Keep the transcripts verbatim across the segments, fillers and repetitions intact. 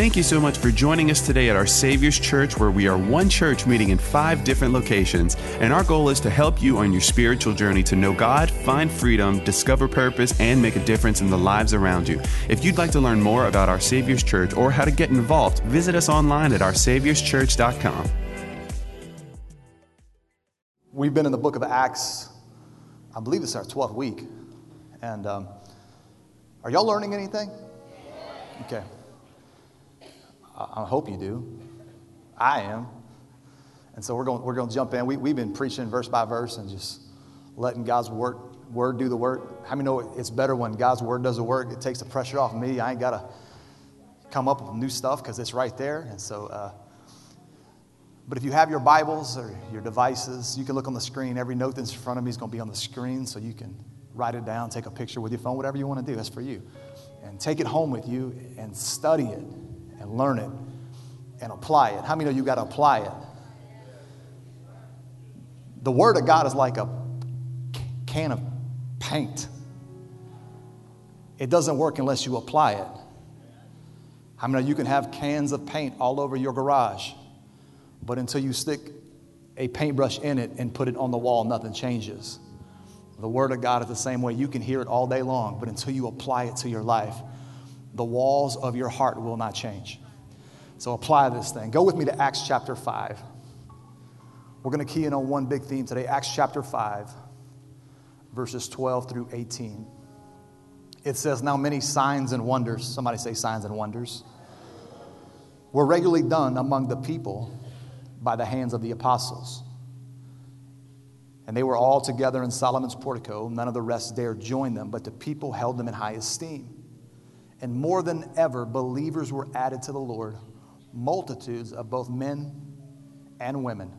Thank you so much for joining us today at Our Savior's Church, where we are one church meeting in five different locations, and our goal is to help you on your spiritual journey to know God, find freedom, discover purpose, and make a difference in the lives around you. If you'd like to learn more about Our Savior's Church or how to get involved, visit us online at our saviors church dot com. We've been in the book of Acts, I believe it's our twelfth week, and um, are y'all learning anything? Okay. I hope you do. I am. And so we're going, we're going to jump in. We, we've been preaching verse by verse and just letting God's word, word do the work. How many know it's better when God's word does the work? It takes the pressure off me. I ain't got to come up with new stuff because it's right there. And so, uh, but if you have your Bibles or your devices, you can look on the screen. Every note that's in front of me is going to be on the screen, so you can write it down, take a picture with your phone, whatever you want to do. That's for you. And take it home with you and study it. And learn it and apply it. How many know you got to apply it? The Word of God is like a can of paint. It doesn't work unless you apply it. How many know you can have cans of paint all over your garage, but until you stick a paintbrush in it and put it on the wall, nothing changes. The Word of God is the same way. You can hear it all day long, but until you apply it to your life, the walls of your heart will not change. So apply this thing. Go with me to Acts chapter five. We're going to key in on one big theme today. Acts chapter five, verses twelve through eighteen. It says, now many signs and wonders, somebody say signs and wonders, were regularly done among the people by the hands of the apostles. And they were all together in Solomon's portico. None of the rest dared join them, but the people held them in high esteem. And more than ever, believers were added to the Lord, multitudes of both men and women,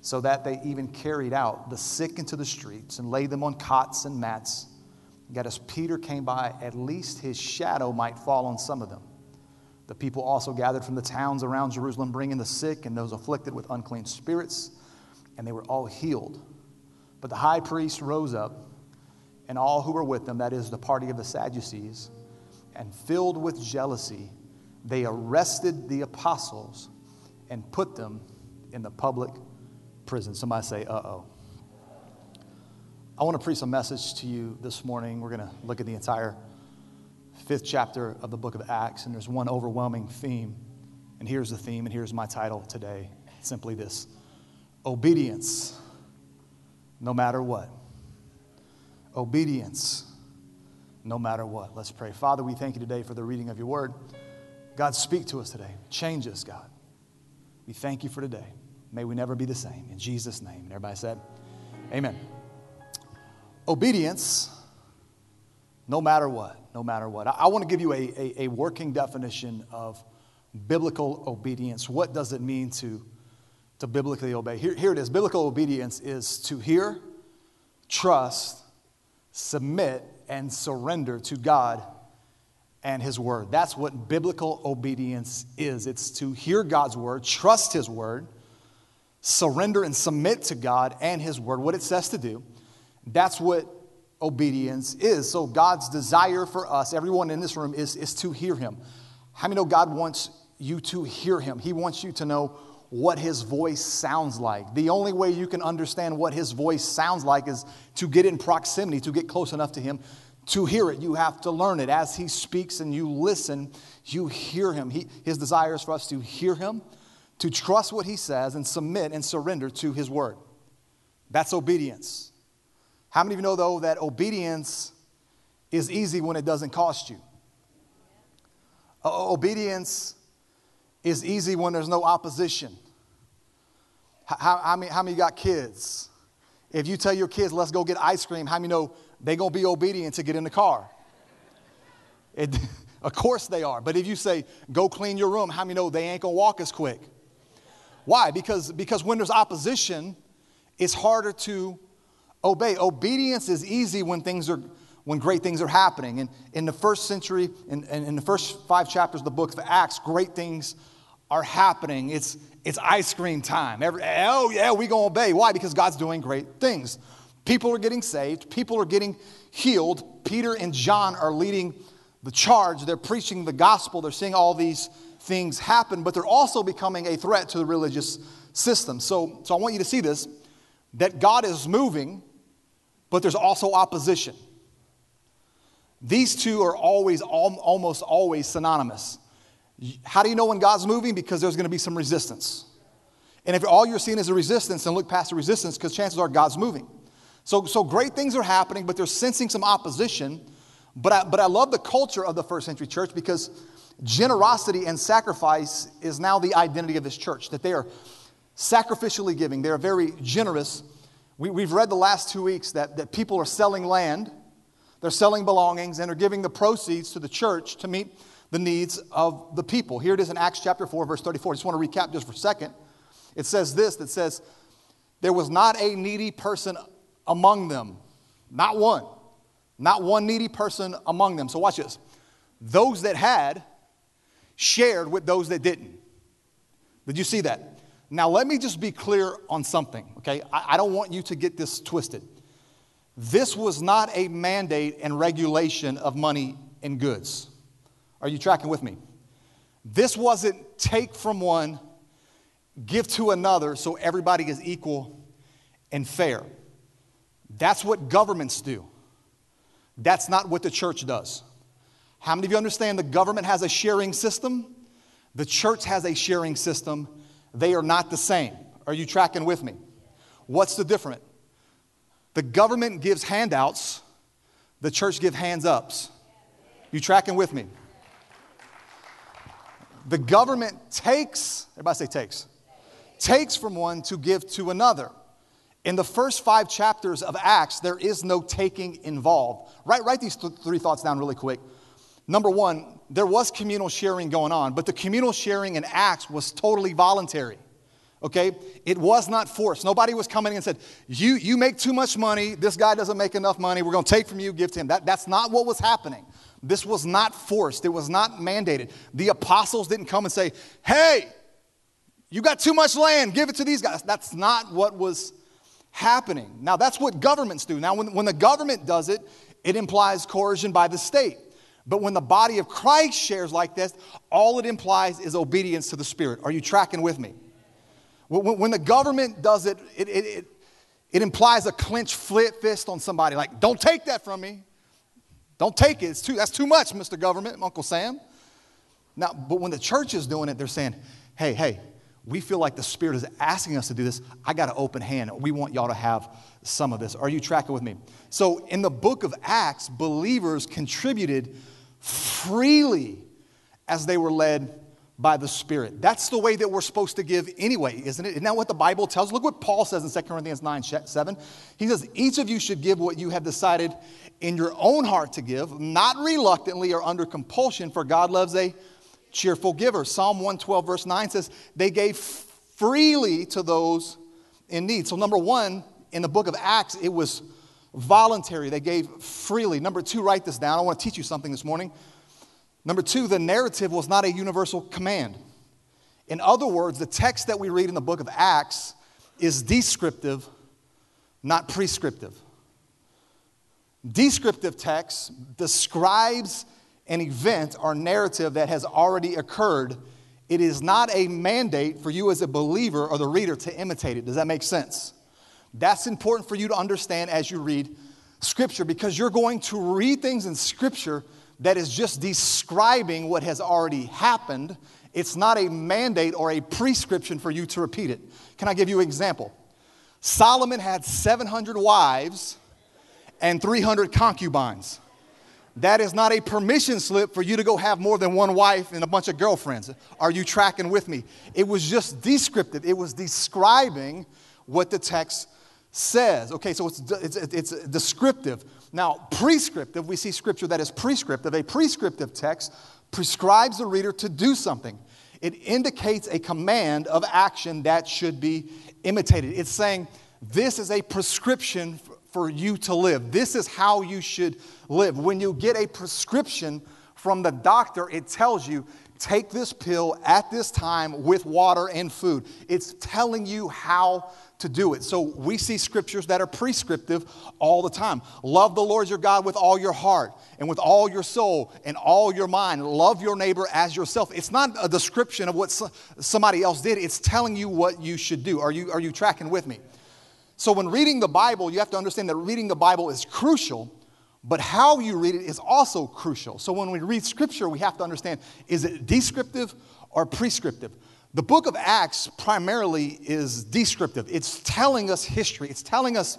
so that they even carried out the sick into the streets and laid them on cots and mats. Yet as Peter came by, at least his shadow might fall on some of them. The people also gathered from the towns around Jerusalem, bringing the sick and those afflicted with unclean spirits, and they were all healed. But the high priest rose up, and all who were with them, that is the party of the Sadducees, and filled with jealousy, they arrested the apostles and put them in the public prison. Somebody say, uh-oh. I want to preach a message to you this morning. We're going to look at the entire fifth chapter of the book of Acts, and there's one overwhelming theme. And here's the theme, and here's my title today. Simply this: obedience, no matter what. Obedience, no matter what. Let's pray. Father, we thank you today for the reading of your word. God, speak to us today. Change us, God. We thank you for today. May we never be the same. In Jesus' name. And everybody said, amen. Obedience, no matter what, no matter what. I, I want to give you a, a, a working definition of biblical obedience. What does it mean to, to biblically obey? Here, here it is. Biblical obedience is to hear, trust, submit, and surrender to God and his word. That's what biblical obedience is. It's to hear God's word, trust his word, surrender and submit to God and his word, what it says to do. That's what obedience is. So God's desire for us, everyone in this room, is, is to hear him. How many know God wants you to hear him? He wants you to know what his voice sounds like. The only way you can understand what his voice sounds like is to get in proximity, to get close enough to him to hear it. You have to learn it. As he speaks and you listen, you hear him. He, his desire is for us to hear him, to trust what he says, and submit and surrender to his word. That's obedience. How many of you know, though, that obedience is easy when it doesn't cost you? Uh, obedience is easy when there's no opposition. How, how, many, how many got kids? If you tell your kids, let's go get ice cream, how many know they're going to be obedient to get in the car? It, of course they are. But if you say, go clean your room, how many know they ain't going to walk as quick? Why? Because, because when there's opposition, it's harder to obey. Obedience is easy when things are when great things are happening. And in the first century, in, in the first five chapters of the book of Acts, great things are happening. It's, it's ice cream time. Every, oh, yeah, we're going to obey. Why? Because God's doing great things. People are getting saved. People are getting healed. Peter and John are leading the charge. They're preaching the gospel. They're seeing all these things happen, but they're also becoming a threat to the religious system. So, so I want you to see this, that God is moving, but there's also opposition. These two are always, almost always synonymous. How do you know when God's moving? Because there's going to be some resistance. And if all you're seeing is a resistance, then look past the resistance, because chances are God's moving. So, so great things are happening, but they're sensing some opposition. But I, but I love the culture of the first century church, because generosity and sacrifice is now the identity of this church, that they are sacrificially giving. They are very generous. We, we've read the last two weeks that, that people are selling land, they're selling belongings, and are giving the proceeds to the church to meet the needs of the people. Here it is in Acts chapter four, verse thirty-four. I just want to recap just for a second. It says this, that says, there was not a needy person among them. Not one. Not one needy person among them. So watch this. Those that had shared with those that didn't. Did you see that? Now let me just be clear on something, okay? I, I don't want you to get this twisted. This was not a mandate and regulation of money and goods. Are you tracking with me? This wasn't take from one, give to another so everybody is equal and fair. That's what governments do. That's not what the church does. How many of you understand the government has a sharing system? The church has a sharing system. They are not the same. Are you tracking with me? What's the difference? The government gives handouts. The church gives hands-ups. You tracking with me? The government takes, everybody say takes, takes from one to give to another. In the first five chapters of Acts, there is no taking involved. Write, write these th- three thoughts down really quick. Number one, there was communal sharing going on, but the communal sharing in Acts was totally voluntary, okay? It was not forced. Nobody was coming and said, you, you make too much money, this guy doesn't make enough money, we're going to take from you, give to him. That, that's not what was happening. This was not forced. It was not mandated. The apostles didn't come and say, hey, you got too much land, give it to these guys. That's not what was happening. Now, that's what governments do. Now, when, when the government does it, it implies coercion by the state. But when the body of Christ shares like this, all it implies is obedience to the Spirit. Are you tracking with me? When, when the government does it, it, it, it, it implies a clenched fist on somebody, like, don't take that from me. Don't take it. It's too, that's too much, Mister Government, Uncle Sam. Now, but when the church is doing it, they're saying, hey, hey, we feel like the Spirit is asking us to do this. I got an open hand. We want y'all to have some of this. Are you tracking with me? So in the book of Acts, believers contributed freely as they were led by the Spirit. That's the way that we're supposed to give anyway, isn't it? Isn't that what the Bible tells? Look what Paul says in Second Corinthians nine, seven. He says, each of you should give what you have decided in your own heart to give, not reluctantly or under compulsion, for God loves a cheerful giver. Psalm one twelve verse nine says they gave freely to those in need. So number one, in the book of Acts, it was voluntary. They gave freely. Number two, write this down. I want to teach you something this morning. Number two, the narrative was not a universal command. In other words, the text that we read in the book of Acts is descriptive, not prescriptive. Descriptive text describes an event or narrative that has already occurred. It is not a mandate for you as a believer or the reader to imitate it. Does that make sense? That's important for you to understand as you read Scripture, because you're going to read things in Scripture that is just describing what has already happened. It's not a mandate or a prescription for you to repeat it. Can I give you an example? Solomon had seven hundred wives and three hundred concubines. That is not a permission slip for you to go have more than one wife and a bunch of girlfriends. Are you tracking with me? It was just descriptive. It was describing what the text says. Okay, so it's it's, it's descriptive. Now, prescriptive, we see Scripture that is prescriptive. A prescriptive text prescribes the reader to do something. It indicates a command of action that should be imitated. It's saying this is a prescription for for you to live. This is how you should live. When you get a prescription from the doctor, it tells you take this pill at this time with water and food. It's telling you how to do it. So we see scriptures that are prescriptive all the time. Love the Lord your God with all your heart and with all your soul and all your mind. Love your neighbor as yourself. It's not a description of what somebody else did. It's telling you what you should do. Are you, are you tracking with me? So when reading the Bible, you have to understand that reading the Bible is crucial, but how you read it is also crucial. So when we read scripture, we have to understand, is it descriptive or prescriptive? The book of Acts primarily is descriptive. It's telling us history. It's telling us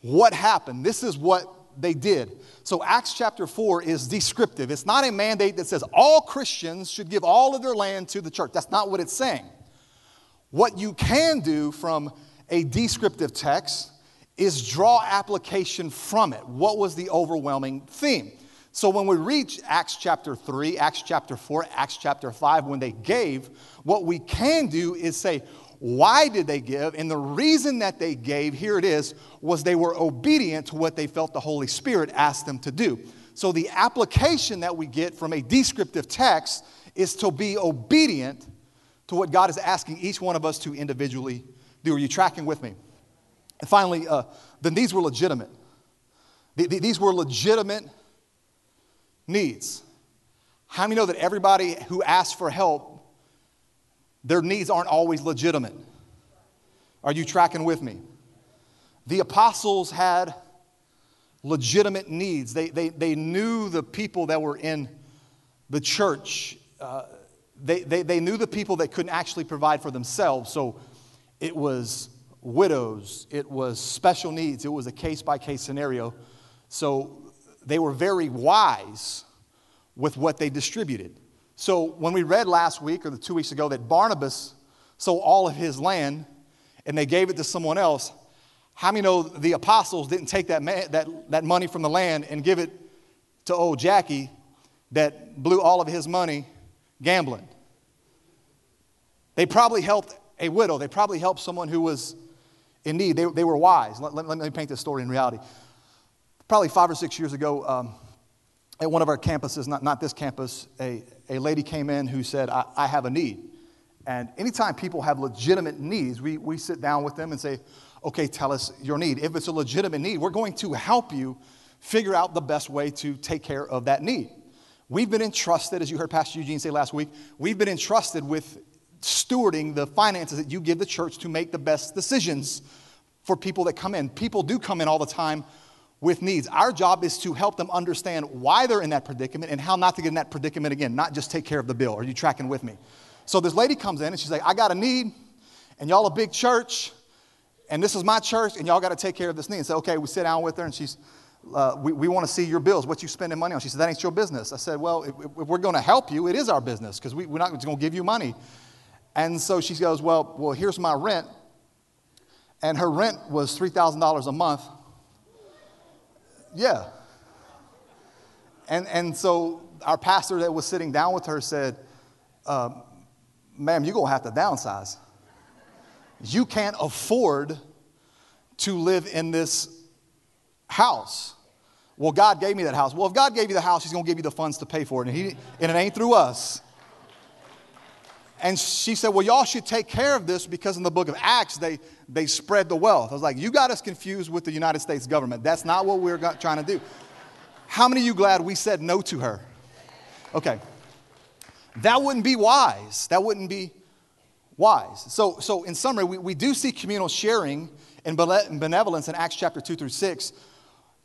what happened. This is what they did. So Acts chapter four is descriptive. It's not a mandate that says all Christians should give all of their land to the church. That's not what it's saying. What you can do from a descriptive text is draw application from it. What was the overwhelming theme? So when we reach Acts chapter three, Acts chapter four, Acts chapter five, when they gave, what we can do is say, why did they give? And the reason that they gave, here it is, was they were obedient to what they felt the Holy Spirit asked them to do. So the application that we get from a descriptive text is to be obedient to what God is asking each one of us to individually do. Are you tracking with me? And finally, uh, then these were legitimate. The, the, these were legitimate needs. How many know that everybody who asks for help, their needs aren't always legitimate? Are you tracking with me? The apostles had legitimate needs. They, they, they knew the people that were in the church. Uh, they, they, they knew the people that couldn't actually provide for themselves. So it was widows, it was special needs, it was a case-by-case scenario. So they were very wise with what they distributed. So when we read last week or the two weeks ago that Barnabas sold all of his land and they gave it to someone else, how many know the apostles didn't take that, man, that, that money from the land and give it to old Jackie that blew all of his money gambling? They probably helped a widow. They probably helped someone who was in need. They, they were wise. Let, let, let me paint this story in reality. Probably five or six years ago, um, at one of our campuses, not, not this campus, a, a lady came in who said, I, I have a need. And anytime people have legitimate needs, we, we sit down with them and say, okay, tell us your need. If it's a legitimate need, we're going to help you figure out the best way to take care of that need. We've been entrusted, as you heard Pastor Eugene say last week, we've been entrusted with stewarding the finances that you give the church to make the best decisions for people that come in. People do come in all the time with needs. Our job is to help them understand why they're in that predicament and how not to get in that predicament again, not just take care of the bill. Are you tracking with me? So this lady comes in and she's like, I got a need, and y'all a big church, and this is my church, and y'all got to take care of this need. So, okay, we sit down with her, and she's, uh, we, we want to see your bills, what you spending money on. She said, that ain't your business. I said, well, if, if we're going to help you, it is our business because we, we're not just going to give you money. And so she goes, well, well, here's my rent. And her rent was three thousand dollars a month. Yeah. And and so our pastor that was sitting down with her said, uh, ma'am, you're going to have to downsize. You can't afford to live in this house. Well, God gave me that house. Well, if God gave you the house, he's going to give you the funds to pay for it. And, he, and it ain't through us. And she said, well, y'all should take care of this because in the book of Acts, they, they spread the wealth. I was like, you got us confused with the United States government. That's not what we're trying to do. How many of you glad we said no to her? Okay. That wouldn't be wise. That wouldn't be wise. So, so in summary, we, we do see communal sharing and benevolence in Acts chapter two through six.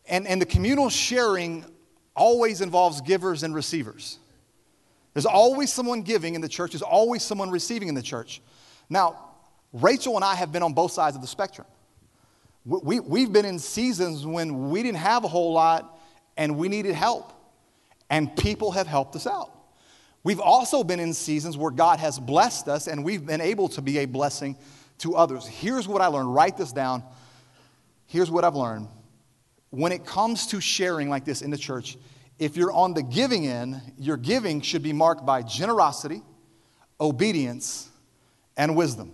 And, and the communal sharing always involves givers and receivers. There's always someone giving in the church. There's always someone receiving in the church. Now, Rachel and I have been on both sides of the spectrum. We, we, we've been in seasons when we didn't have a whole lot and we needed help. And people have helped us out. We've also been in seasons where God has blessed us and we've been able to be a blessing to others. Here's what I learned. Write this down. Here's what I've learned. When it comes to sharing like this in the church, if you're on the giving end, your giving should be marked by generosity, obedience, and wisdom.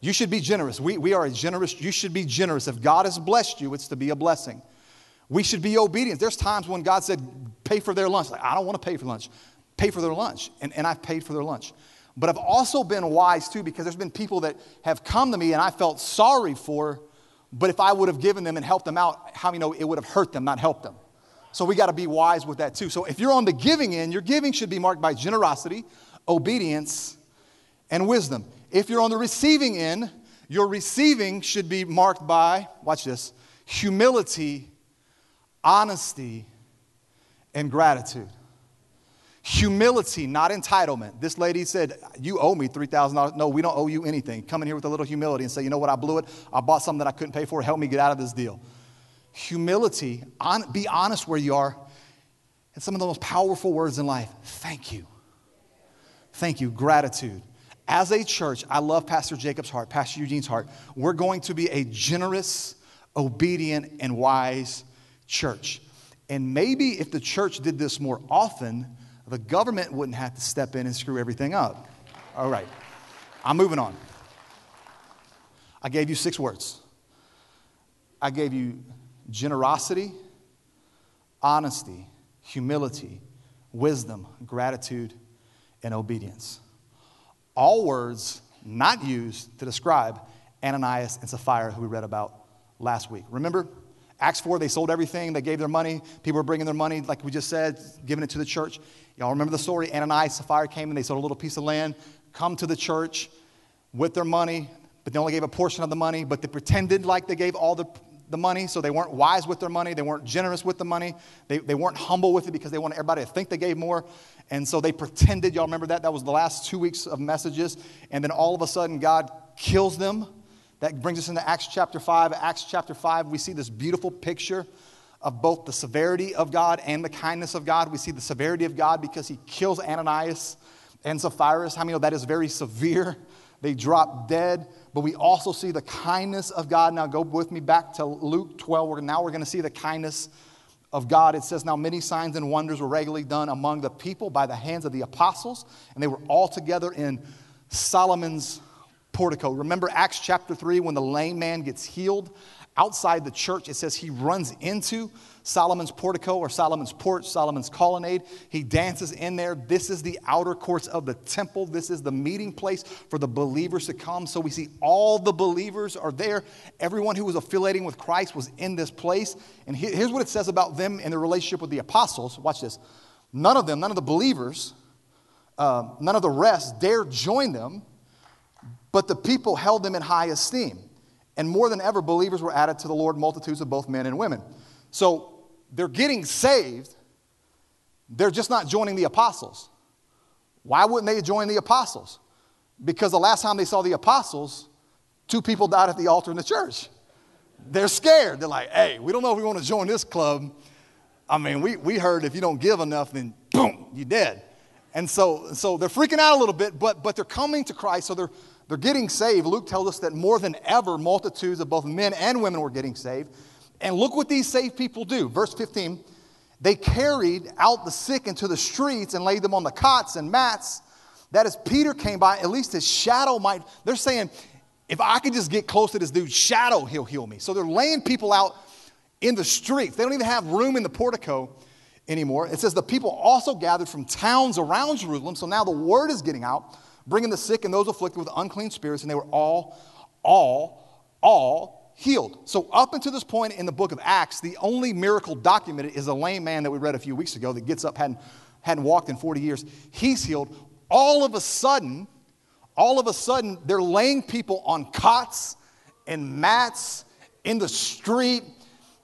You should be generous. We, we are a generous. You should be generous. If God has blessed you, it's to be a blessing. We should be obedient. There's times when God said, pay for their lunch. Like, I don't want to pay for lunch. pay for their lunch, and, and I've paid for their lunch. But I've also been wise, too, because there's been people that have come to me and I felt sorry for, but if I would have given them and helped them out, how many know it would have hurt them, not helped them? So we got to be wise with that, too. So if you're on the giving end, your giving should be marked by generosity, obedience, and wisdom. If you're on the receiving end, your receiving should be marked by, watch this, humility, honesty, and gratitude. Humility, not entitlement. This lady said, you owe me three thousand dollars. No, we don't owe you anything. Come in here with a little humility and say, you know what, I blew it. I bought something that I couldn't pay for. Help me get out of this deal. Humility, on, be honest where you are. And some of the most powerful words in life, thank you. Thank you. Gratitude. As a church, I love Pastor Jacob's heart, Pastor Eugene's heart. We're going to be a generous, obedient, and wise church. And maybe if the church did this more often, the government wouldn't have to step in and screw everything up. All right. I'm moving on. I gave you six words. I gave you generosity, honesty, humility, wisdom, gratitude, and obedience. All words not used to describe Ananias and Sapphira, who we read about last week. Remember? Acts four, they sold everything. They gave their money. People were bringing their money, like we just said, giving it to the church. Y'all remember the story? Ananias, Sapphira came, and they sold a little piece of land, come to the church with their money, but they only gave a portion of the money, but they pretended like they gave all the, the money, so they weren't wise with their money. They weren't generous with the money. They, they weren't humble with it because they wanted everybody to think they gave more, and so they pretended. Y'all remember that? That was the last two weeks of messages, and then all of a sudden, God kills them. That brings us into Acts chapter five. Acts chapter five, we see this beautiful picture of both the severity of God and the kindness of God. We see the severity of God because he kills Ananias and Sapphira. How many know that is very severe? They drop dead. But we also see the kindness of God. Now go with me back to Luke twelve. Now we're going to see the kindness of God. It says, now many signs and wonders were regularly done among the people by the hands of the apostles. And they were all together in Solomon's portico. Remember Acts chapter three when the lame man gets healed outside the church. It says he runs into Solomon's portico or Solomon's porch, Solomon's colonnade. He dances in there. This is the outer courts of the temple. This is the meeting place for the believers to come. So we see all the believers are there. Everyone who was affiliating with Christ was in this place. And here's what it says about them and their relationship with the apostles. Watch this. None of them, none of the believers, uh, none of the rest dare join them. But the people held them in high esteem. And more than ever, believers were added to the Lord, multitudes of both men and women. So they're getting saved. They're just not joining the apostles. Why wouldn't they join the apostles? Because the last time they saw the apostles, two people died at the altar in the church. They're scared. They're like, hey, we don't know if we want to join this club. I mean, we, we heard if you don't give enough, then boom, you're dead. And so, so they're freaking out a little bit, but, but they're coming to Christ, so they're They're getting saved. Luke tells us that more than ever, multitudes of both men and women were getting saved. And look what these saved people do. Verse fifteen, they carried out the sick into the streets and laid them on the cots and mats. That as Peter came by, at least his shadow might. They're saying, if I could just get close to this dude's shadow, he'll heal me. So they're laying people out in the streets. They don't even have room in the portico anymore. It says the people also gathered from towns around Jerusalem. So now the word is getting out, bringing the sick and those afflicted with unclean spirits, and they were all, all, all healed. So up until this point in the book of Acts, the only miracle documented is a lame man that we read a few weeks ago that gets up, hadn't, hadn't walked in forty years. He's healed. All of a sudden, all of a sudden, they're laying people on cots and mats in the street.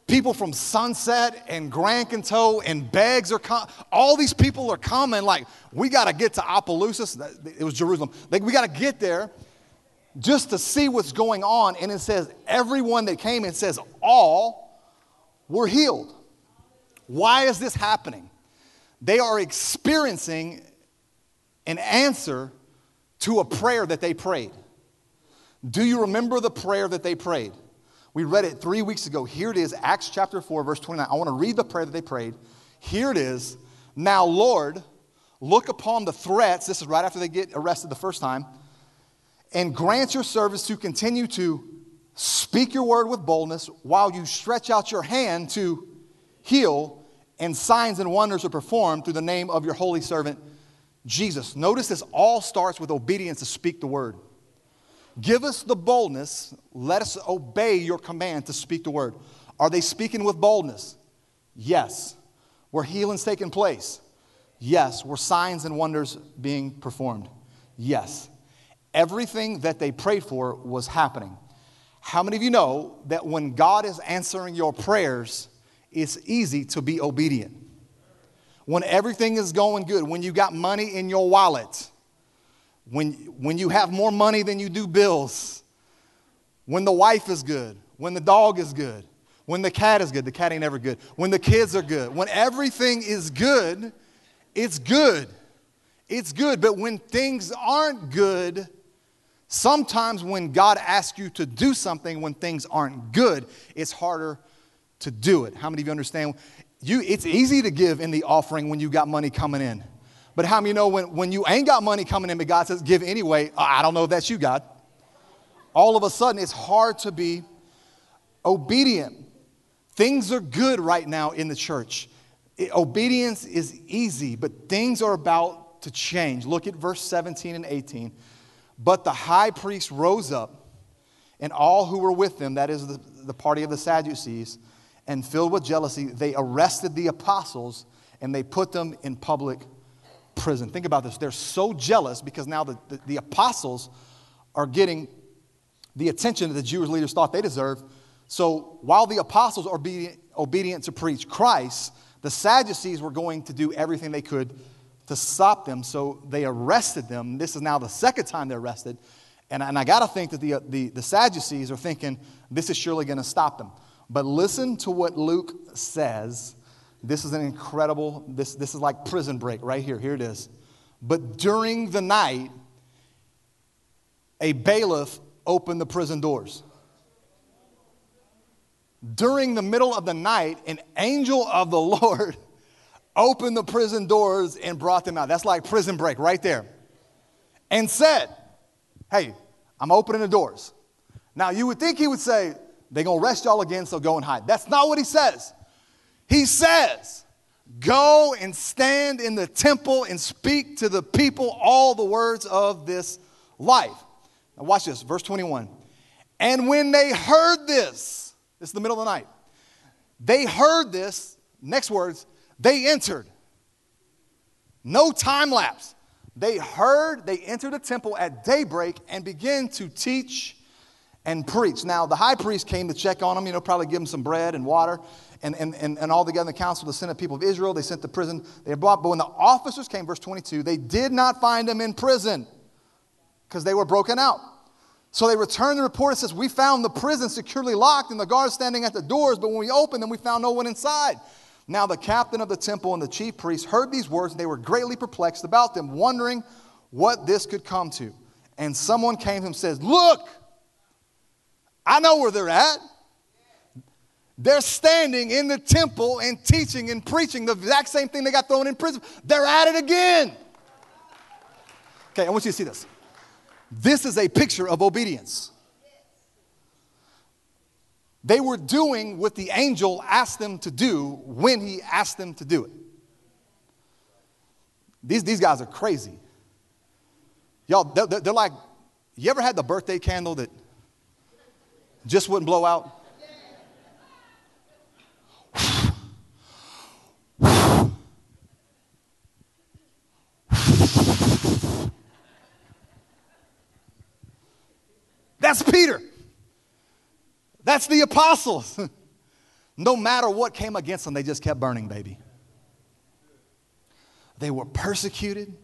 People from Sunset and Grand Canto and Beggs are com- all these people are coming. Like, we got to get to Opelousas. It was Jerusalem. Like, we got to get there just to see what's going on. And it says everyone that came, it says all were healed. Why is this happening? They are experiencing an answer to a prayer that they prayed. Do you remember the prayer that they prayed? We read it three weeks ago. Here it is, Acts chapter four, verse twenty-nine. I want to read the prayer that they prayed. Here it is. Now, Lord, look upon the threats. This is right after they get arrested the first time. And grant your servants to continue to speak your word with boldness while you stretch out your hand to heal, and signs and wonders are performed through the name of your holy servant Jesus. Notice this all starts with obedience to speak the word. Give us the boldness. Let us obey your command to speak the word. Are they speaking with boldness? Yes. Were healings taking place? Yes. Were signs and wonders being performed? Yes. Everything that they prayed for was happening. How many of you know that when God is answering your prayers, it's easy to be obedient? When everything is going good, when you got money in your wallet, when, when you have more money than you do bills, when the wife is good, when the dog is good, when the cat is good, the cat ain't ever good, when the kids are good, when everything is good, it's good. It's good. But when things aren't good, sometimes when God asks you to do something, when things aren't good, it's harder to do it. How many of you understand? You, it's easy to give in the offering when you got money coming in. But how many know when, when you ain't got money coming in, but God says, give anyway, I don't know if that's you, God. All of a sudden, it's hard to be obedient. Things are good right now in the church. It, obedience is easy, but things are about to change. Look at verse seventeen and eighteen. But the high priest rose up, and all who were with him, that is the, the party of the Sadducees, and filled with jealousy, they arrested the apostles and they put them in public prison. Think about this. They're so jealous because now the, the, the apostles are getting the attention that the Jewish leaders thought they deserved. So while the apostles are obedient, obedient to preach Christ, the Sadducees were going to do everything they could to stop them. So they arrested them. This is now the second time they're arrested. And, and I got to think that the, the, the Sadducees are thinking this is surely going to stop them. But listen to what Luke says. This is an incredible, this, this is like prison break right here. Here it is. But during the night, a bailiff opened the prison doors. During the middle of the night, an angel of the Lord opened the prison doors and brought them out. That's like prison break right there. And said, hey, I'm opening the doors. Now, you would think he would say, they're going to arrest y'all again, so go and hide. That's not what he says. He says, go and stand in the temple and speak to the people all the words of this life. Now watch this, verse twenty-one. And when they heard this, this is the middle of the night, they heard this, next words, they entered. No time lapse. They heard, they entered the temple at daybreak and began to teach and preach. Now, the high priest came to check on them, you know, probably give them some bread and water. And, and, and, and all together in the council, the Senate people of Israel, they sent to prison. They brought, but when the officers came, verse twenty-two, they did not find them in prison because they were broken out. So they returned the report and says, we found the prison securely locked and the guards standing at the doors. But when we opened them, we found no one inside. Now the captain of the temple and the chief priests heard these words, and they were greatly perplexed about them, wondering what this could come to. And someone came to him and says, look, I know where they're at. They're standing in the temple and teaching and preaching the exact same thing they got thrown in prison. They're at it again. Okay, I want you to see this. This is a picture of obedience. They were doing what the angel asked them to do when he asked them to do it. These, these guys are crazy. Y'all, they're, they're like, you ever had the birthday candle that just wouldn't blow out? That's Peter. That's the apostles. No matter what came against them, they just kept burning, baby. They were persecuted,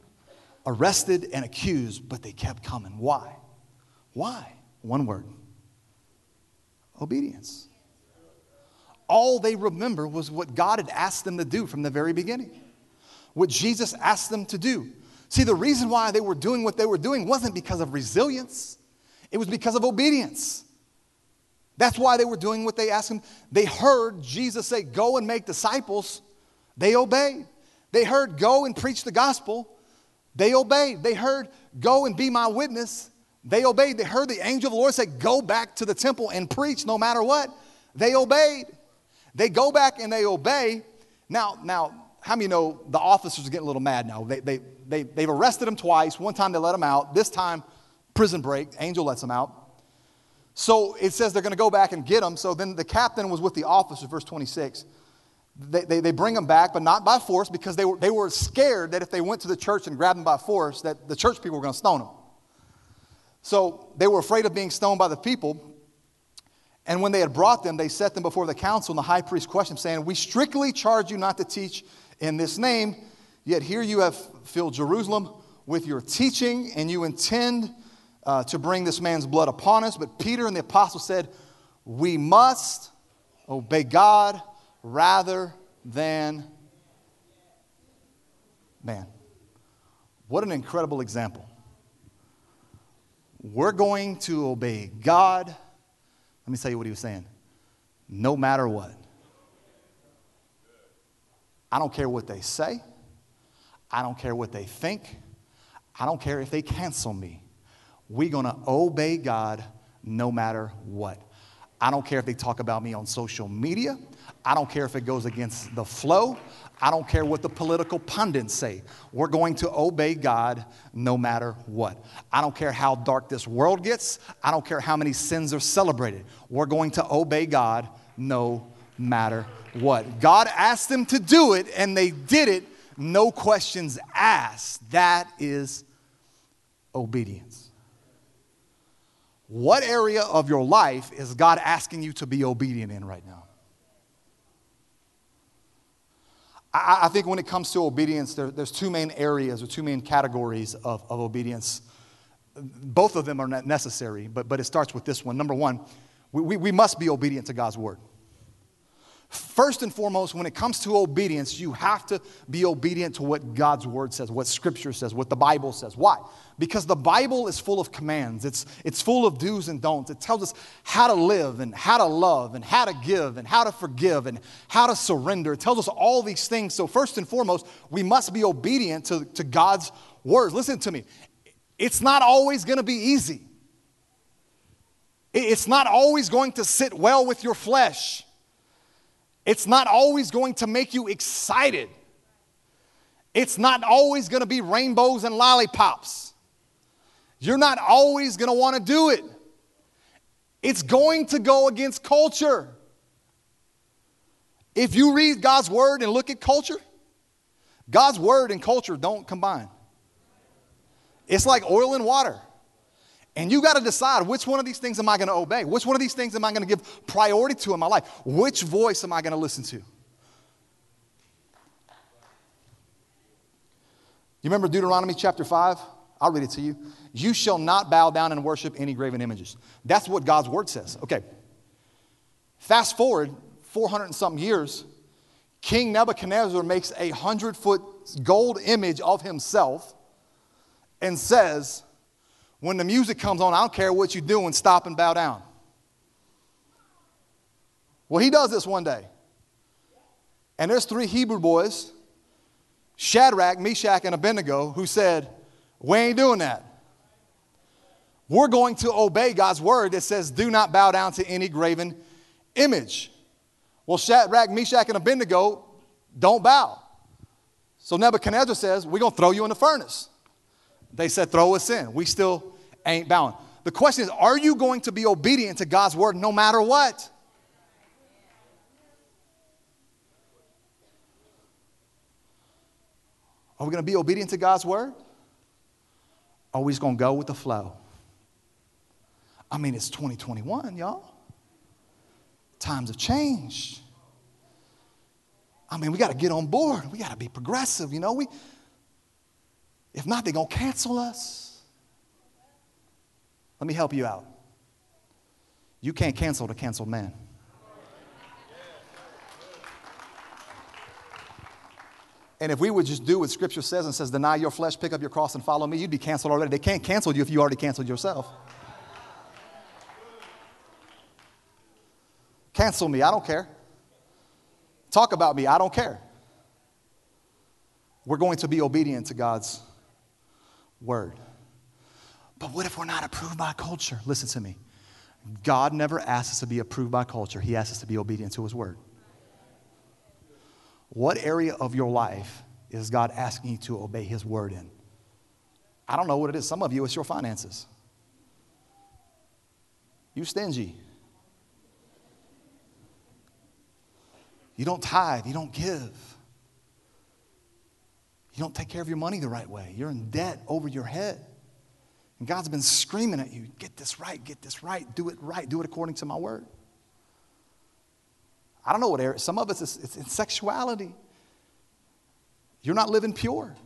arrested, and accused, but they kept coming. Why? Why? One word. Obedience. All they remember was what God had asked them to do from the very beginning, what Jesus asked them to do. See, the reason why they were doing what they were doing wasn't because of resilience. It was because of obedience. That's why they were doing what they asked them. They heard Jesus say, go and make disciples. They obeyed. They heard, go and preach the gospel. They obeyed. They heard, go and be my witness. They obeyed. They heard the angel of the Lord say, go back to the temple and preach no matter what. They obeyed. They go back and they obey. Now, now how many know the officers are getting a little mad now? They, they, they, they've arrested him twice. One time they let him out. This time, prison break. Angel lets him out. So it says they're going to go back and get him. So then the captain was with the officers, verse twenty-six. They, they, they bring him back, but not by force, because they were, they were scared that if they went to the church and grabbed him by force, that the church people were going to stone him. So they were afraid of being stoned by the people. And when they had brought them, they set them before the council, and the high priest questioned them, saying, "We strictly charge you not to teach in this name, yet here you have filled Jerusalem with your teaching, and you intend uh, to bring this man's blood upon us." But Peter and the apostles said, "We must obey God rather than man." What an incredible example. We're going to obey God. Let me tell you what he was saying. No matter what. I don't care what they say. I don't care what they think. I don't care if they cancel me. We're going to obey God no matter what. I don't care if they talk about me on social media. I don't care if it goes against the flow. I don't care what the political pundits say. We're going to obey God no matter what. I don't care how dark this world gets. I don't care how many sins are celebrated. We're going to obey God no matter what. God asked them to do it, and they did it. No questions asked. That is obedience. What area of your life is God asking you to be obedient in right now? I think when it comes to obedience, there, there's two main areas or two main categories of, of obedience. Both of them are necessary, but, but it starts with this one. Number one, we, we must be obedient to God's word. First and foremost, when it comes to obedience, you have to be obedient to what God's word says, what Scripture says, what the Bible says. Why? Because the Bible is full of commands. It's, it's full of do's and don'ts. It tells us how to live and how to love and how to give and how to forgive and how to surrender. It tells us all these things. So first and foremost, we must be obedient to, to God's word. Listen to me. It's not always going to be easy. It's not always going to sit well with your flesh. It's not always going to make you excited. It's not always going to be rainbows and lollipops. You're not always going to want to do it. It's going to go against culture. If you read God's word and look at culture, God's word and culture don't combine. It's like oil and water. And you got to decide, which one of these things am I going to obey? Which one of these things am I going to give priority to in my life? Which voice am I going to listen to? You remember Deuteronomy chapter five? I'll read it to you. "You shall not bow down and worship any graven images." That's what God's word says. Okay. Fast forward four hundred and something years. King Nebuchadnezzar makes a hundred-foot gold image of himself and says, "When the music comes on, I don't care what you're doing, stop and bow down." Well, he does this one day. And there's three Hebrew boys, Shadrach, Meshach, and Abednego, who said, "We ain't doing that. We're going to obey God's word that says, do not bow down to any graven image." Well, Shadrach, Meshach, and Abednego don't bow. So Nebuchadnezzar says, "We're going to throw you in the furnace." They said, "Throw us in. We still ain't bowing." The question is, are you going to be obedient to God's word no matter what? Are we going to be obedient to God's word? Or are we just going to go with the flow? I mean, it's twenty twenty-one, y'all. Times have changed. I mean, we got to get on board. We got to be progressive, you know. We... If not, they're going to cancel us. Let me help you out. You can't cancel the canceled man. And if we would just do what Scripture says and says, "Deny your flesh, pick up your cross, and follow me," you'd be canceled already. They can't cancel you if you already canceled yourself. Cancel me, I don't care. Talk about me, I don't care. We're going to be obedient to God's word. But what if we're not approved by culture? Listen to me. God never asks us to be approved by culture. He asks us to be obedient to his word. What area of your life is God asking you to obey his word in? I don't know what it is. Some of you, it's your finances. You stingy. You don't tithe. You don't give. You don't take care of your money the right way. You're in debt over your head. And God's been screaming at you, get this right, get this right, do it right, do it according to my word. I don't know what area. Some of us, it's, it's in sexuality. You're not living pure.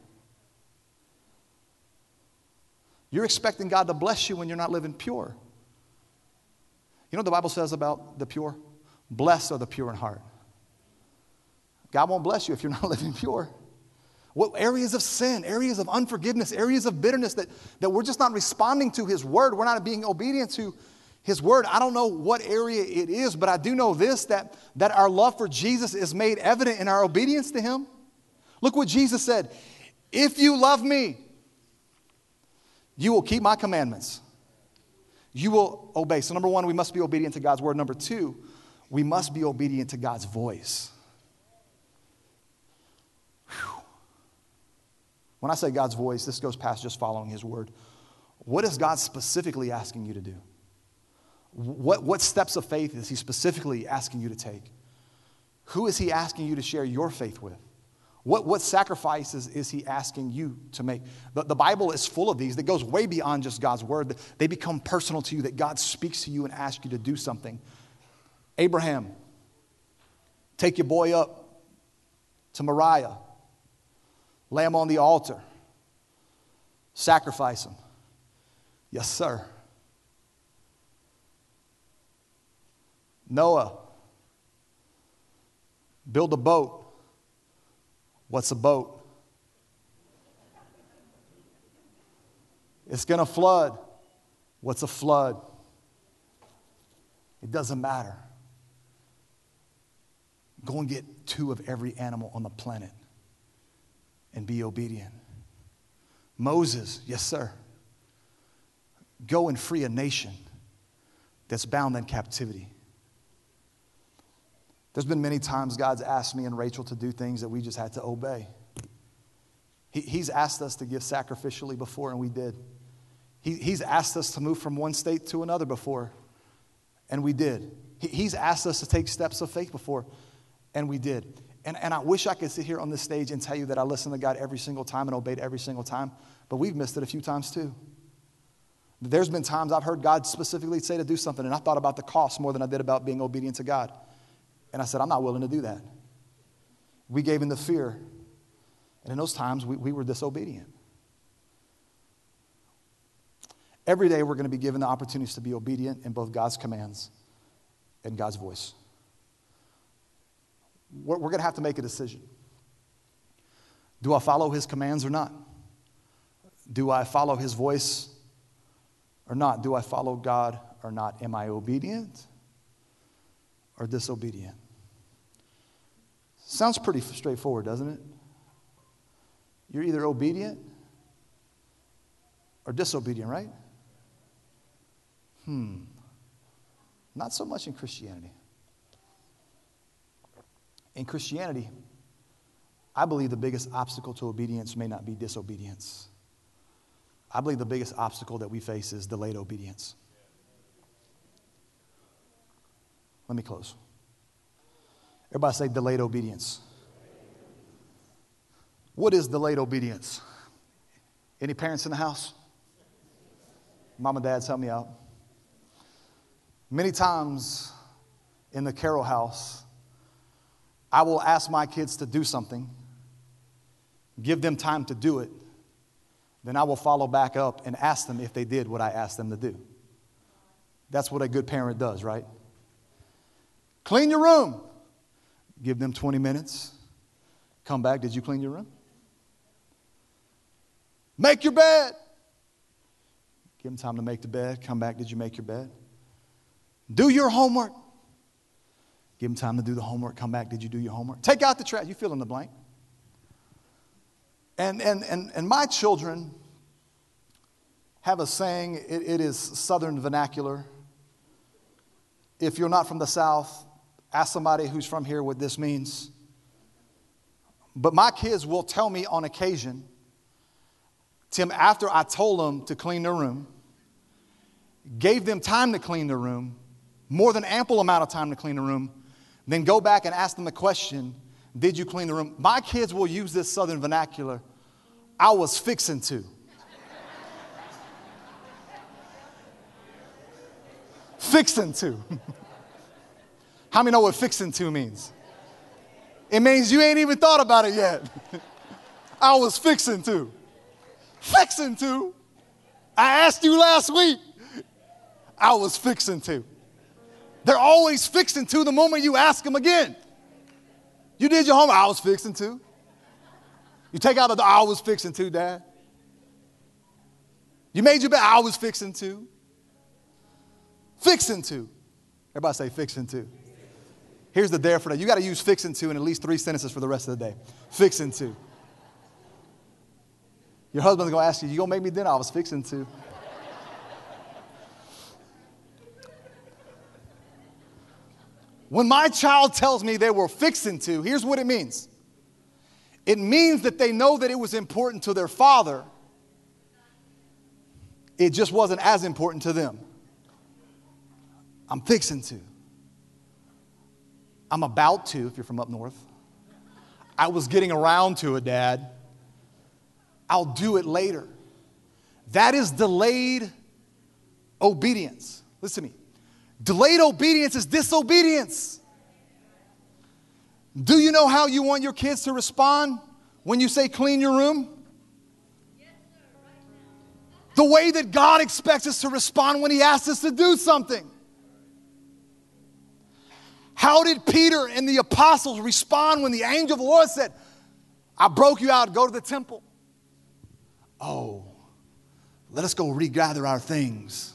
You're expecting God to bless you when you're not living pure. You know what the Bible says about the pure? Blessed are the pure in heart. God won't bless you if you're not living pure. What areas of sin, areas of unforgiveness, areas of bitterness that, that we're just not responding to his word. We're not being obedient to his word. I don't know what area it is, but I do know this, that, that our love for Jesus is made evident in our obedience to him. Look what Jesus said. If you love me, you will keep my commandments. You will obey. So number one, we must be obedient to God's word. Number two, we must be obedient to God's voice. When I say God's voice, this goes past just following his word. What is God specifically asking you to do? What, what steps of faith is he specifically asking you to take? Who is he asking you to share your faith with? What, what sacrifices is he asking you to make? The, the Bible is full of these that goes way beyond just God's word. They become personal to you, that God speaks to you and asks you to do something. Abraham, take your boy up to Moriah. Lay him on the altar. Sacrifice him. Yes, sir. Noah, build a boat. What's a boat? It's going to flood. What's a flood? It doesn't matter. Go and get two of every animal on the planet. And be obedient. Moses, yes, sir. Go and free a nation that's bound in captivity. There's been many times God's asked me and Rachel to do things that we just had to obey. He, he's asked us to give sacrificially before, and we did. He, he's asked us to move from one state to another before, and we did. He, he's asked us to take steps of faith before, and we did. And, and I wish I could sit here on this stage and tell you that I listened to God every single time and obeyed every single time, but we've missed it a few times too. There's been times I've heard God specifically say to do something, and I thought about the cost more than I did about being obedient to God. And I said, I'm not willing to do that. We gave in the fear, and in those times, we, we were disobedient. Every day, we're going to be given the opportunities to be obedient in both God's commands and God's voice. We're going to have to make a decision. Do I follow his commands or not? Do I follow his voice or not? Do I follow God or not? Am I obedient or disobedient? Sounds pretty straightforward, doesn't it? You're either obedient or disobedient, right? Hmm. Not so much in Christianity. In Christianity, I believe the biggest obstacle to obedience may not be disobedience. I believe the biggest obstacle that we face is delayed obedience. Let me close. Everybody say delayed obedience. What is delayed obedience? Any parents in the house? Mom and dads, help me out. Many times in the Carroll house, I will ask my kids to do something, give them time to do it, then I will follow back up and ask them if they did what I asked them to do. That's what a good parent does, right? Clean your room. Give them twenty minutes. Come back. Did you clean your room? Make your bed. Give them time to make the bed. Come back. Did you make your bed? Do your homework. Give them time to do the homework. Come back. Did you do your homework? Take out the trash. You fill in the blank. And and and and my children have a saying. It, it is Southern vernacular. If you're not from the South, ask somebody who's from here what this means. But my kids will tell me on occasion, Tim, after I told them to clean their room, gave them time to clean their room, more than ample amount of time to clean the room, then go back and ask them the question, did you clean the room? My kids will use this Southern vernacular, I was fixing to. Fixing to. How many know what fixing to means? It means you ain't even thought about it yet. I was fixing to. Fixing to? I asked you last week. I was fixing to. They're always fixing to the moment you ask them again. You did your homework. I was fixing to. You take out the, I was fixing to, Dad. You made your bed. I was fixing to. Fixing to. Everybody say fixing to. Here's the there for that. You got to use fixing to in at least three sentences for the rest of the day. Fixing to. Your husband's going to ask you, you going to make me dinner? I was fixing to. When my child tells me they were fixing to, here's what it means. It means that they know that it was important to their father. It just wasn't as important to them. I'm fixing to. I'm about to, if you're from up north. I was getting around to it, Dad. I'll do it later. That is delayed obedience. Listen to me. Delayed obedience is disobedience. Do you know how you want your kids to respond when you say clean your room? Yes, sir, right now. The way that God expects us to respond when he asks us to do something. How did Peter and the apostles respond when the angel of the Lord said, I broke you out, go to the temple? Oh, let us go regather our things.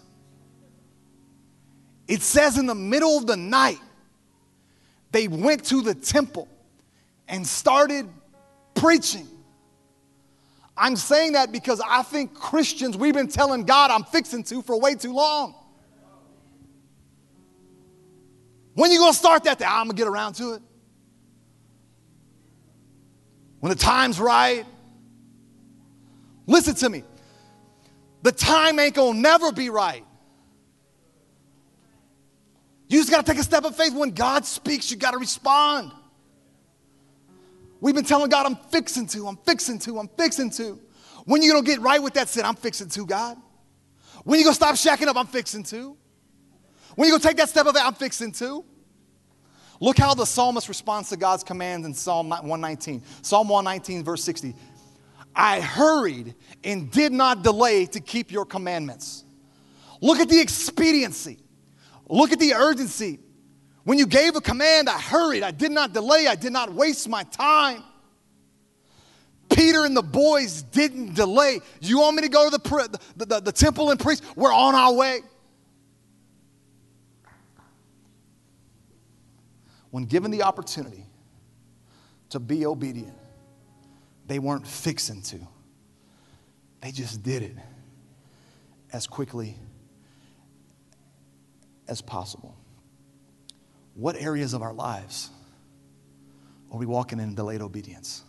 It says in the middle of the night, they went to the temple and started preaching. I'm saying that because I think Christians, we've been telling God I'm fixing to for way too long. When are you going to start that thing? I'm going to get around to it. When the time's right. Listen to me. The time ain't going to never be right. You just got to take a step of faith. When God speaks, you got to respond. We've been telling God, I'm fixing to, I'm fixing to, I'm fixing to. When are you going to get right with that sin? I'm fixing to, God. When are you going to stop shacking up? I'm fixing to. When are you going to take that step of it? I'm fixing to. Look how the psalmist responds to God's commands in Psalm one nineteen. Psalm one nineteen, verse sixty. I hurried and did not delay to keep your commandments. Look at the expediency. Look at the urgency. When you gave a command, I hurried. I did not delay. I did not waste my time. Peter and the boys didn't delay. You want me to go to the, the, the, the temple and preach? We're on our way. When given the opportunity to be obedient, they weren't fixing to. They just did it as quickly as possible. What areas of our lives are we walking in delayed obedience?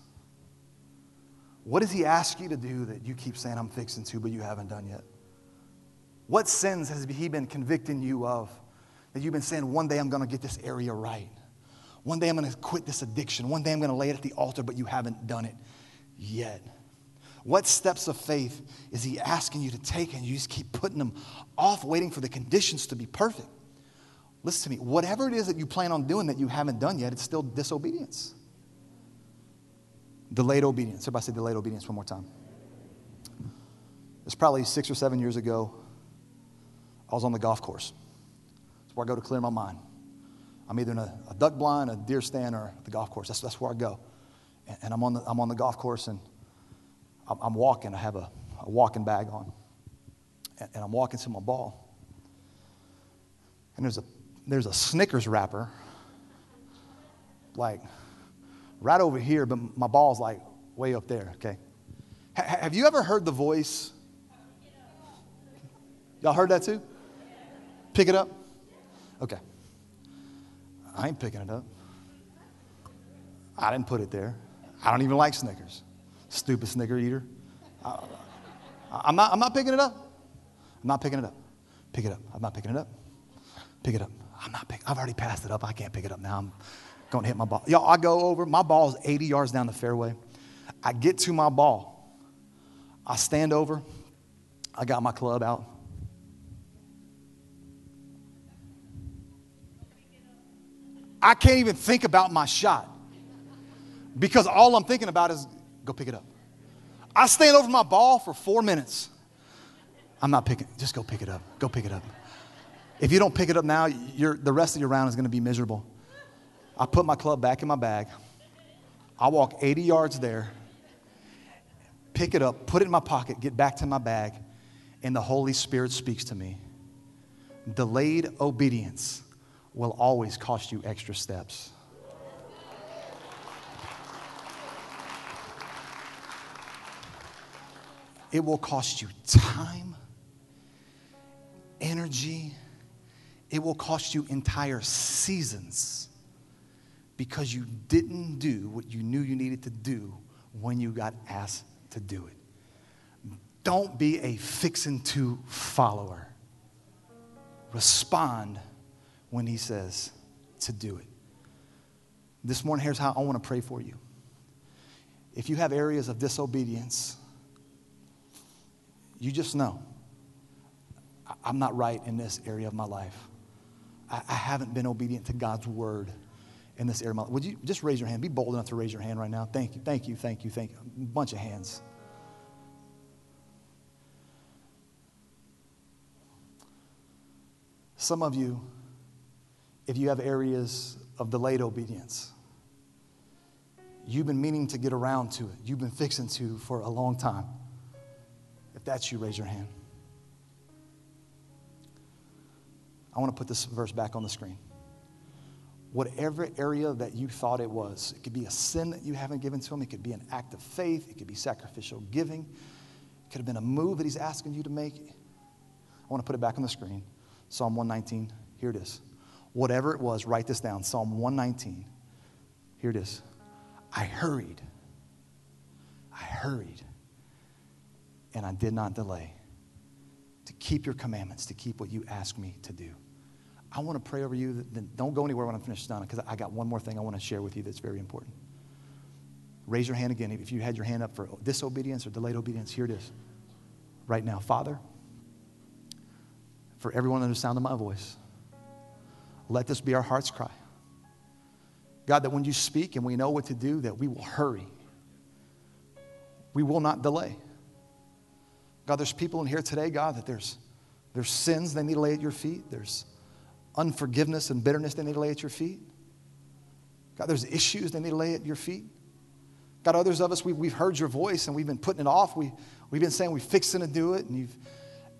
What does he ask you to do that you keep saying I'm fixing to, but you haven't done yet? What sins has he been convicting you of that you've been saying, one day I'm going to get this area right. One day I'm going to quit this addiction. One day I'm going to lay it at the altar, but you haven't done it yet. What steps of faith is he asking you to take and you just keep putting them off, waiting for the conditions to be perfect? Listen to me. Whatever it is that you plan on doing that you haven't done yet, it's still disobedience. Delayed obedience. Everybody say delayed obedience one more time. It's probably six or seven years ago. I was on the golf course. That's where I go to clear my mind. I'm either in a, a duck blind, a deer stand, or the golf course. That's, that's where I go. And, and I'm on the, I'm on the golf course, and I'm walking. I have a, a walking bag on, and, and I'm walking to my ball. And there's a there's a Snickers wrapper, like right over here, but my ball's like way up there. Okay, H- have you ever heard the voice? Y'all heard that too? Pick it up. Okay, I ain't picking it up. I didn't put it there. I don't even like Snickers. Stupid Snicker eater. I, I'm, not, I'm not picking it up. I'm not picking it up. Pick it up. I'm not picking it up. Pick it up. I'm not picking I've already passed it up. I can't pick it up now. I'm going to hit my ball. Y'all, I go over. My ball's eighty yards down the fairway. I get to my ball. I stand over. I got my club out. I can't even think about my shot because all I'm thinking about is go pick it up. I stand over my ball for four minutes. I'm not picking. Just go pick it up. Go pick it up. If you don't pick it up now, you're, the rest of your round is going to be miserable. I put my club back in my bag. I walk eighty yards there, pick it up, put it in my pocket, get back to my bag, and the Holy Spirit speaks to me. Delayed obedience will always cost you extra steps. It will cost you time, energy. It will cost you entire seasons because you didn't do what you knew you needed to do when you got asked to do it. Don't be a fixin'-to follower. Respond when he says to do it. This morning, here's how I want to pray for you. If you have areas of disobedience, you just know, I'm not right in this area of my life. I, I haven't been obedient to God's word in this area of my life. Would you just raise your hand? Be bold enough to raise your hand right now. Thank you, thank you, thank you, thank you. A bunch of hands. Some of you, if you have areas of delayed obedience, you've been meaning to get around to it. You've been fixing to for a long time. If that's you, raise your hand. I want to put this verse back on the screen. Whatever area that you thought it was, it could be a sin that you haven't given to him. It could be an act of faith. It could be sacrificial giving. It could have been a move that he's asking you to make. I want to put it back on the screen. Psalm one nineteen, here it is. Whatever it was, write this down. Psalm one nineteen. Here it is. I hurried. I hurried. And I did not delay to keep your commandments, to keep what you ask me to do. I want to pray over you. That, don't go anywhere when I'm finished, Donna, because I got one more thing I want to share with you that's very important. Raise your hand again. If you had your hand up for disobedience or delayed obedience, here it is. Right now, Father, for everyone under the sound of my voice, let this be our heart's cry. God, that when you speak and we know what to do, that we will hurry. We will not delay. God, there's people in here today, God, that there's, there's sins they need to lay at your feet. There's unforgiveness and bitterness they need to lay at your feet. God, there's issues they need to lay at your feet. God, others of us, we, we've heard your voice and we've been putting it off. We, we've been saying we're fixing to do it, and you've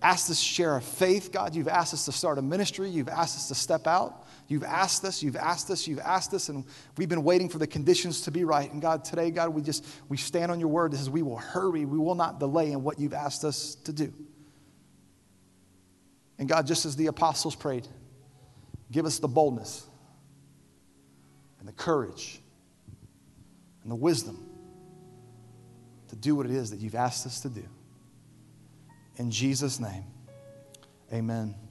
asked us to share our faith, God. You've asked us to start a ministry. You've asked us to step out. You've asked us, you've asked us, you've asked us, and we've been waiting for the conditions to be right. And God, today, God, we just, we stand on your word. It says we will hurry. We will not delay in what you've asked us to do. And God, just as the apostles prayed, give us the boldness and the courage and the wisdom to do what it is that you've asked us to do. In Jesus' name, amen.